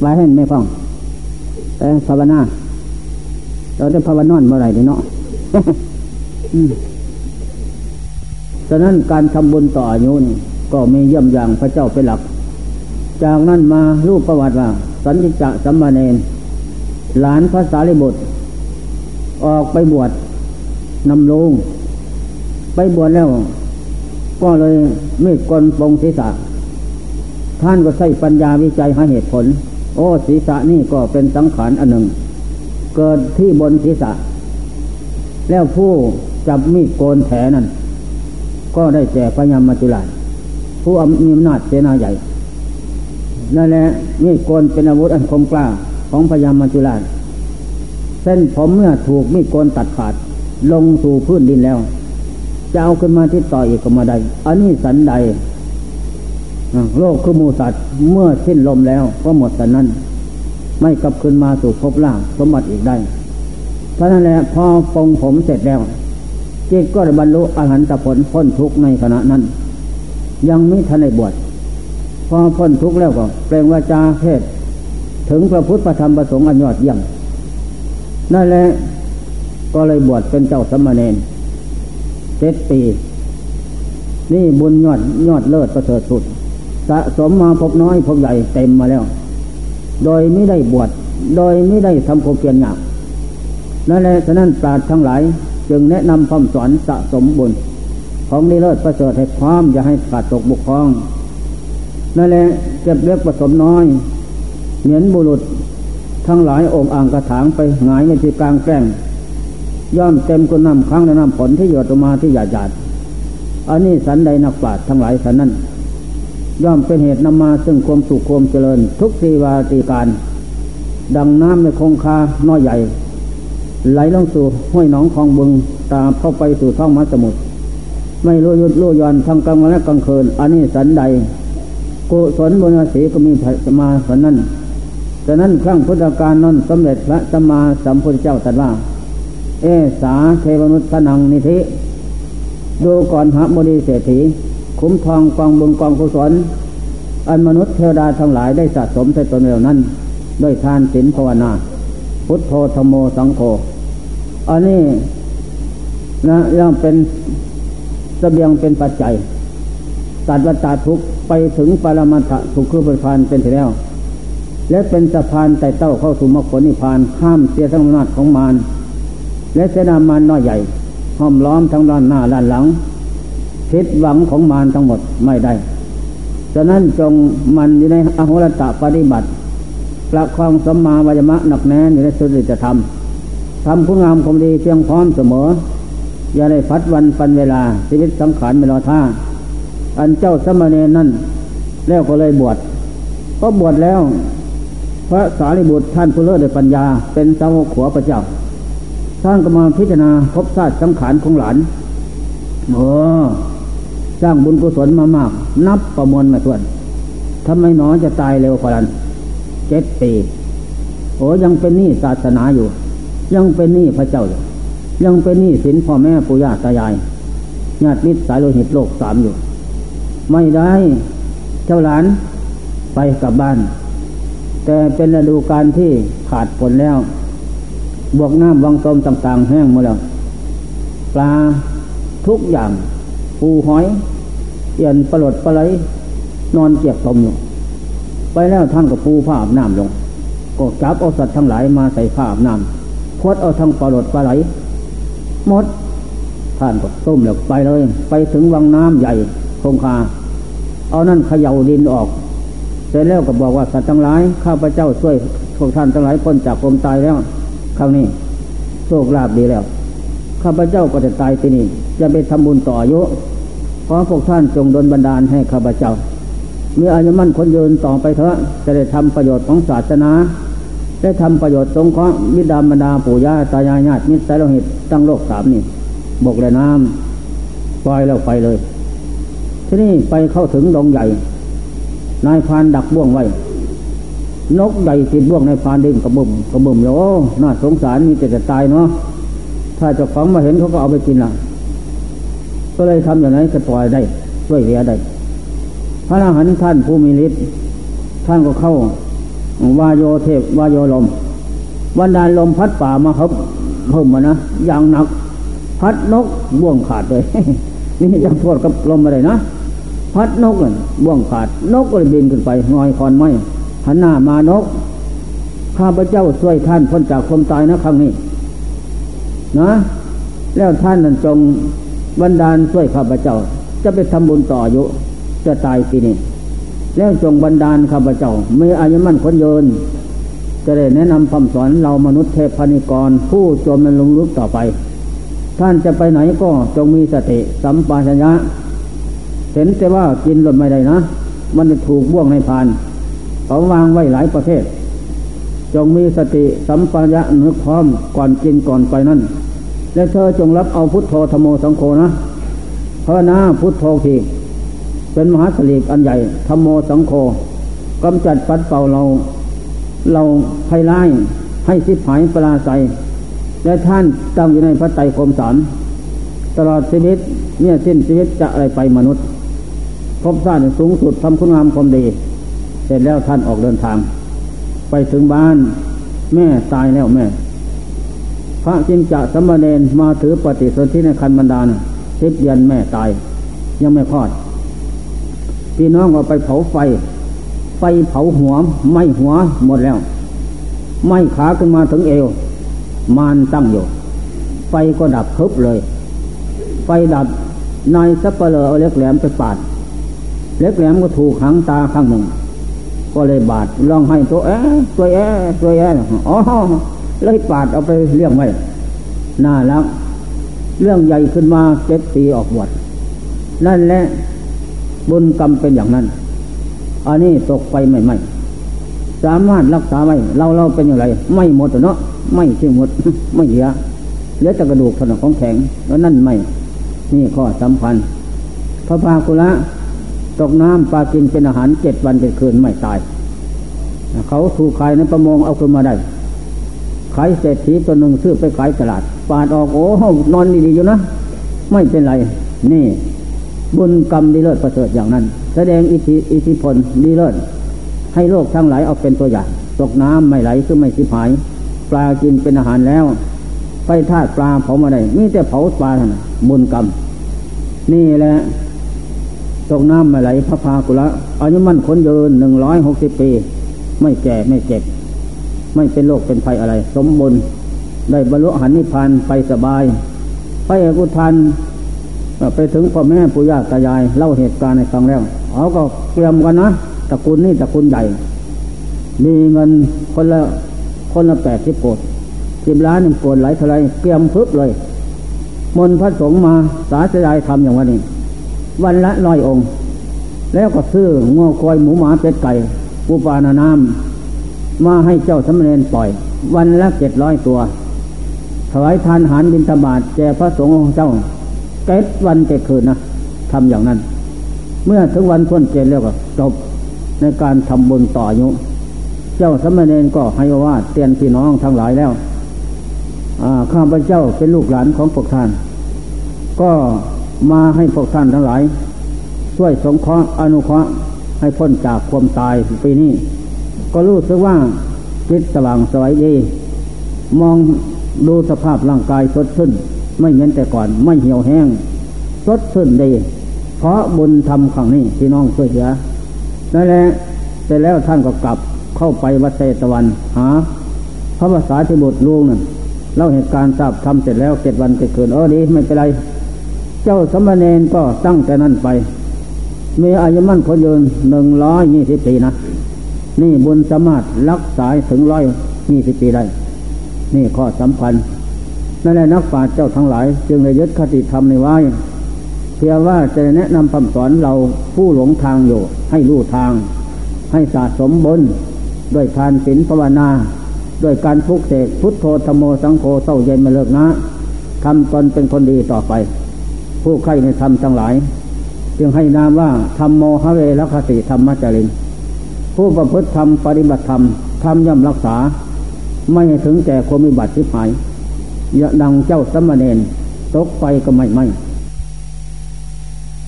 ไว้ให้ไม่พ้องแต่ภาวนาเราได้ภาวนอนเมื่อไหร่เนาะฉะนั้นการทำบุญต่ออายุนี่ก็มีเยี่ยมอย่างพระเจ้าเป็นหลักจากนั้นมารูปประวัติว่าสันติจะสัมมาเนนหลานพระสารีบุตรออกไปบวชนำลงไปบวชแล้วก็เลยมีดกลปงศีรษะท่านก็ใช้ปัญญาวิจัยหาเหตุผลโอ้ศีรษะนี่ก็เป็นสังขารอันหนึ่งเกิดที่บนศีรษะแล้วผู้จับมีดโกนแถนั้นก็ได้แก่พระยามจุฬาผู้มีอำนาจเสนาใหญ่นั่นแหละมีดโกนเป็นอาวุธอันคมกล้าของพระยามจุฬาเส้นผมเมื่อถูกมีดโกนตัดขาดลงสู่พื้นดินแล้วจะเอาขึ้นมาที่ต่ออีกก็มาได้อันนี้สันใดโลกคือหมู่สัตว์เมื่อสิ้นลมแล้วก็หมดสันนั้นไม่กลับขึ้นมาสู่ภพล่างสมบัติอีกได้เพราะนั่นแหละพอปรงผมเสร็จแล้วจิตก็ได้บรรลุอรหันตผลพ้นทุกข์ในขณะนั้นยังไม่ทันได้บวชพอพ้นทุกข์แล้วก็เปล่งวาจาเทศถึงพระพุทธพระธรรมพระสงฆ์อันยอดเยี่ยมนั่นแหละก็เลยบวชเป็นเจ้าสมณเณร7 ปีนี่บุญยอดเลิศประเสริฐสุดสะสมมาพบน้อยพบใหญ่เต็มมาแล้วโดยไม่ได้บวชโดยไม่ได้ทำความเพียรหนักนั่นแหละฉะนั้นปราชญ์ทั้งหลายจึงแนะนำคำสอนสะสมบุญของนิเลิศประเสริฐให้พร้อมอย่าให้ขาดตกบกพร่องนั่นแหละเก็บเล็กผสมน้อยเหมือนบุรุษทั้งหลายองค์อ่างกระถางไปหงายในที่กลางแก้งย่อมเต็มก็นำครั้งและนำผลที่หยดออกมาที่หยาดหยาดอันนี้สันใดนักปราชญ์ทั้งหลายสันนั้นย่อมเป็นเหตุนำมาซึ่งความสุขความเจริญทุกทีวาตีการดังน้ำในคงคาน้อยใหญ่ไหลลงสู่ห้วยหนองคลองบึงตามเข้าไปสู่ท้องมหาสมุทรไม่รู้ยุดรู้ยอนทั้งกลางวันและกลางคืนอันนี้สันใดกุศลบุญราศีก็มีมาสันนั้นฉะนั้นครั้งพุทธกาลนั้นสำเร็จพระสัมมาสัมพุทธเจ้าตรัสว่าเอสาเทวนุษทนังนิธิดูก่อนหาโมดีเศรษฐีคุ้มทองกองบุญกองกุศลอันมนุษย์เทวดาทั้งหลายได้สะสมใส่ตนเหล่านั้นด้วยทานศีลภาวนาพุทโธธรรมโมสังโฆอันนี้นะย่อมเป็นเสบียงเป็นปัจจัยตัดวัฏฏทุกข์ไปถึงปรมัตถสุขคือนิพพานเป็นที่แล้วและเป็นสะพานไต่เต้าเข้าสู่มรรคผลนิพพานข้ามเสียทั้งอำนาจของมารและเสนามารน้อยใหญ่ห้อมล้อมทั้งด้านหน้าด้านหลังทิศหวังของมารทั้งหมดไม่ได้ฉะนั้นจงมันอยู่ในอโหรตะปฏิบัติประคองสัมมาวายามะหนักแน่นอยู่ในสุริยธรรมทำคุณงามความดีเพียงพร้อมเสมออย่าได้พัดวันฟันเวลาชีวิตสังขารไม่รอท่าอันเจ้าสมณเณรนั่นแล้วก็เลยบวชก็บวชแล้วพระสารีบุตรท่านผู้เลิศด้วยปัญญาเป็นสาวกขัวพระเจ้าท่านก็มาพิจารณาพบซากสังขารของหลานสร้างบุญกุศลมามากนับประมวลมาถ้วนทำไมหนอจะตายเร็วกว่าหลาน7 ปียังเป็นหนี้ศาสนาอยู่ยังเป็นหนี้พระเจ้าอยู่ยังเป็นหนี้ศีลพ่อแม่ปู่ย่าตายายญาติมิตรสายโลหิตโลก3อยู่ไม่ได้เจ้าหลานไปกลับบ้านแต่เป็นฤดูกาลที่ขาดผลแล้วบวกน้ำวังตมต่างๆแห้งหมดแล้วปลาทุกอย่างปูหอยเอี่ยนปลาหลดปลาไหลนอนเกียกตมอยู่ไปแล้วท่านก็ปูผ้าอาบน้ำลงก็จับเอาสัตว์ทั้งหลายมาใส่ผ้าอาบน้ำคดเอาทั้งปลาหลดปลาไหลหมดท่านก็ต้มแล้วไปเลยไปถึงวังน้ำใหญ่คงคาเอานั่นเขย่าดินออกเสร็จแล้วก็บอกว่าสัตว์ทั้งหลายข้าพเจ้าช่วยพวกท่านทั้งหลายพ้นจากความตายแล้วครั้งนี้โชคลาภดีแล้วข้าพเจ้าก็จะตายที่นี่จะไปทำบุญต่ออายุขอพวกท่านจงดลบันดาลให้ข้าพเจ้ามีอายุมั่นคนยืนต่อไปเถอะจะได้ทำประโยชน์ของศาสนาได้ทำประโยชน์สงเคราะห์บิดามารดาปู่ย่าตายายญาติมิตรสายโลหิตตั้งโลก3นี่บกและน้ำปล่อยแล้วไปเลยที่นี่ไปเข้าถึงดงใหญ่นายพรานดักบ่วงไว้นกใหญ่ติดบ่วงนายพรานดิ้นกระบุ่มโอ้น่าสงสารมีแต่จะตายเนาะถ้าเจ้าของมาเห็นเขาก็เอาไปกินละก็เลยทำอย่างไรจะปล่อยได้ช่วยเหลือได้พระอรหันต์ท่านผู้มีฤทธิ์ ท่านก็เข้าวาโยเทพวาโยลมวันดาลลมพัดป่ามาครับเพิ่มมานะอย่างหนักพัดนกบ่วงขาดเลย นี่จะโทษกับลมอะไรนะพัดนกเลยบ่วงขาดนกก็เลยบินขึ้นไปงอยคอนไม้หันหน้ามานกข้าพเจ้าช่วยท่านพ้นจากความตายนะครั้งนี้นะแล้วท่านนั้นจงบันดาลช่วยข้าพเจ้าจะไปทำบุญต่ออยู่จะตายปีนี้แล้วจงบันดาลข้าพเจ้ามีอายุมั่นขวัญยืนจะได้แนะนำคำสอนเรามนุษย์เทพนิกรผู้จมในหลุมลึกต่อไปท่านจะไปไหนก็จงมีสติสัมปชัญญะเห็นแต่ว่ากินหล่นไม่ได้นะมันจะถูกบ่วงในพานเขาวางไว้หลายประเภทจงมีสติสัมปชัญญะนึกพร้อมก่อนกินก่อนไปนั่นและเธอจงรับเอาพุทโธธัมโมสังโฆนะภาวนาพุทโธทีเป็นมหาสลีกอันใหญ่ธัมโมสังโฆกำจัดปัดเป่าเราภัยร้ายให้สิบหายปราศัยและท่านตั้งอยู่ในพระไตรโคมสารตลอดชีวิตเนี่ยสิ้นชีวิตจะอะไรไปมนุษย์พบสั้นสูงสุดทำคุณงามความดีเสร็จแล้วท่านออกเดินทางไปถึงบ้านแม่ตายแล้วแม่พระจินจะสมณเณรมาถือปฏิสนธิในคันบรรดาลทิพย์เย็นแม่ตายยังไม่คลอดพี่น้องก็ไปเผาไฟไฟเผาหัวไหม้หัวหมดแล้วไหม้ขาขึ้นมาถึงเอวมารตั้งอยู่ไฟก็ดับครึบเลยไฟดับนายสัปเหร่อเอาเล็กแหลมไปปาดเล็กแหลมก็ถูกหางตาข้างหนึ่งก็เลยบาดร้องให้ตัวแอ้อ๋อเลยปาดเอาไปเลี้ยงไว้น่ารักเรื่องใหญ่ขึ้นมา7 ปีออกบวชนั่นแหละบุญกรรมเป็นอย่างนั้นอันนี้ตกไปไม่สามารถรักษาไว้เราเป็นอย่างไรไม่หมดเนาะไม่ใช่หมดไม่เสียเหลือแต่กระดูกถนอมของแข็งแล้วนั่นไม่นี่ข้อสำคัญพระภาคุละตกน้ำปลากินเป็นอาหาร7 วันเป็นคืนไม่ตายเขาถูกขายในประมงเอาขึ้นมาได้ขายเศรษฐีตัวหนึ่งซื้อไปขายตลาดปาดออกโอ้นอนดีๆอยู่นะไม่เป็นไรนี่บุญกรรมดีเลิศประเสริฐอย่างนั้นแสดงอิทธิพลดีเลิศให้โลกทั้งหลายเอาเป็นตัวอย่างตกน้ำไม่ไหลซึ่งไม่สิบหายปลากินเป็นอาหารแล้วไปทาดปลาเผามาได้มีแต่เผาปลาเท่านั้นบุญกรรมนี่แหละตกน้ำไม่ไหลพระภากุละอายุมั่นขนยืน160 ปีไม่แก่ไม่เจ็บไม่เป็นโรคเป็นภัยอะไรสมบูรณ์ได้บรรลุอรหันต์นิพพานไปสบายไปอกุทันไปถึงพ่อแม่ปู่ย่าตายายเล่าเหตุการณ์ให้ฟังแล้วเขาก็เตรียมกันนะตระกูลนี่ตระกูลใหญ่มีเงินคนละ80 โกฏ10 ล้าน1 โกฏหลายเท่าไรเตรียมพึบเลยมนต์พระสงฆ์มาสาธยายทำอย่างวันนี้วันละ100 องค์แล้วก็ซื้องัวควายหมูหมาเป็ดไก่ปูปลาหน้าน้ำมาให้เจ้าสมณเณรปล่อยวันละ700 ตัวถวายทานอาหารบิณฑบาตแก่พระสงฆ์องค์เจ้า7 วัน7 คืนนะทำอย่างนั้นเมื่อถึงวันพ้นเกณฑ์แล้วก็จบในการทำบุญต่ออายุเจ้าสมณเณรก็ให้ว่าเตือนพี่น้องทั้งหลายแล้วข้าพเจ้าเป็นลูกหลานของพวกท่านก็มาให้พวกท่านทั้งหลายช่วยสงเคราะห์อนุเคราะห์ให้พ้นจากความตายปีนี้ก็รู้สึกว่าจิตสว่างสวยดีมองดูสภาพร่างกายสดชื่นไม่เหมือนแต่ก่อนไม่เหี่ยวแห้งสดชื่นดีเพราะบุญทำครั้งนี้พี่น้องช่วยเหลือนั่นแหละเสร็จแล้วท่านก็กลับเข้าไปวัดเชตวันหาพระภาษาธิบุตรลุงนั่นเล่าเหตุการณ์ทราบทำเสร็จแล้ว7 วัน 7 คืนดีไม่เป็นไรเจ้าสมณเณรก็ตั้งแต่นั้นไปมีอายุมั่นขวัญยืน120 ปีนะนี่บุญสามารถรักษาถึง120 ปีได้นี่ข้อสำคัญนั่นแหละนักปราชญ์เจ้าทั้งหลายจึงได้ยึดคติธรรมในไว้เพื่อว่าจะแนะนำคำสอนเราผู้หลงทางอยู่ให้รู้ทางให้สะสมบุญด้วยทานศีลภาวนาด้วยการปลุกเสกพุทโธธัมโมสังโฆเศร้าเย็นไม่เลิกนะทำตนเป็นคนดีต่อไปผู้ใคร่ในธรรมทั้งหลายจึงให้นามว่าธัมโมหเวรคติธรรมจริญผู้ประพฤติธรรมปฏิบัติธรรมธรรมย่อมรักษาไม่ถึงแก่ความวิบัติชิบหายอย่าดังเจ้าสมณเณรตกไปก็ไม่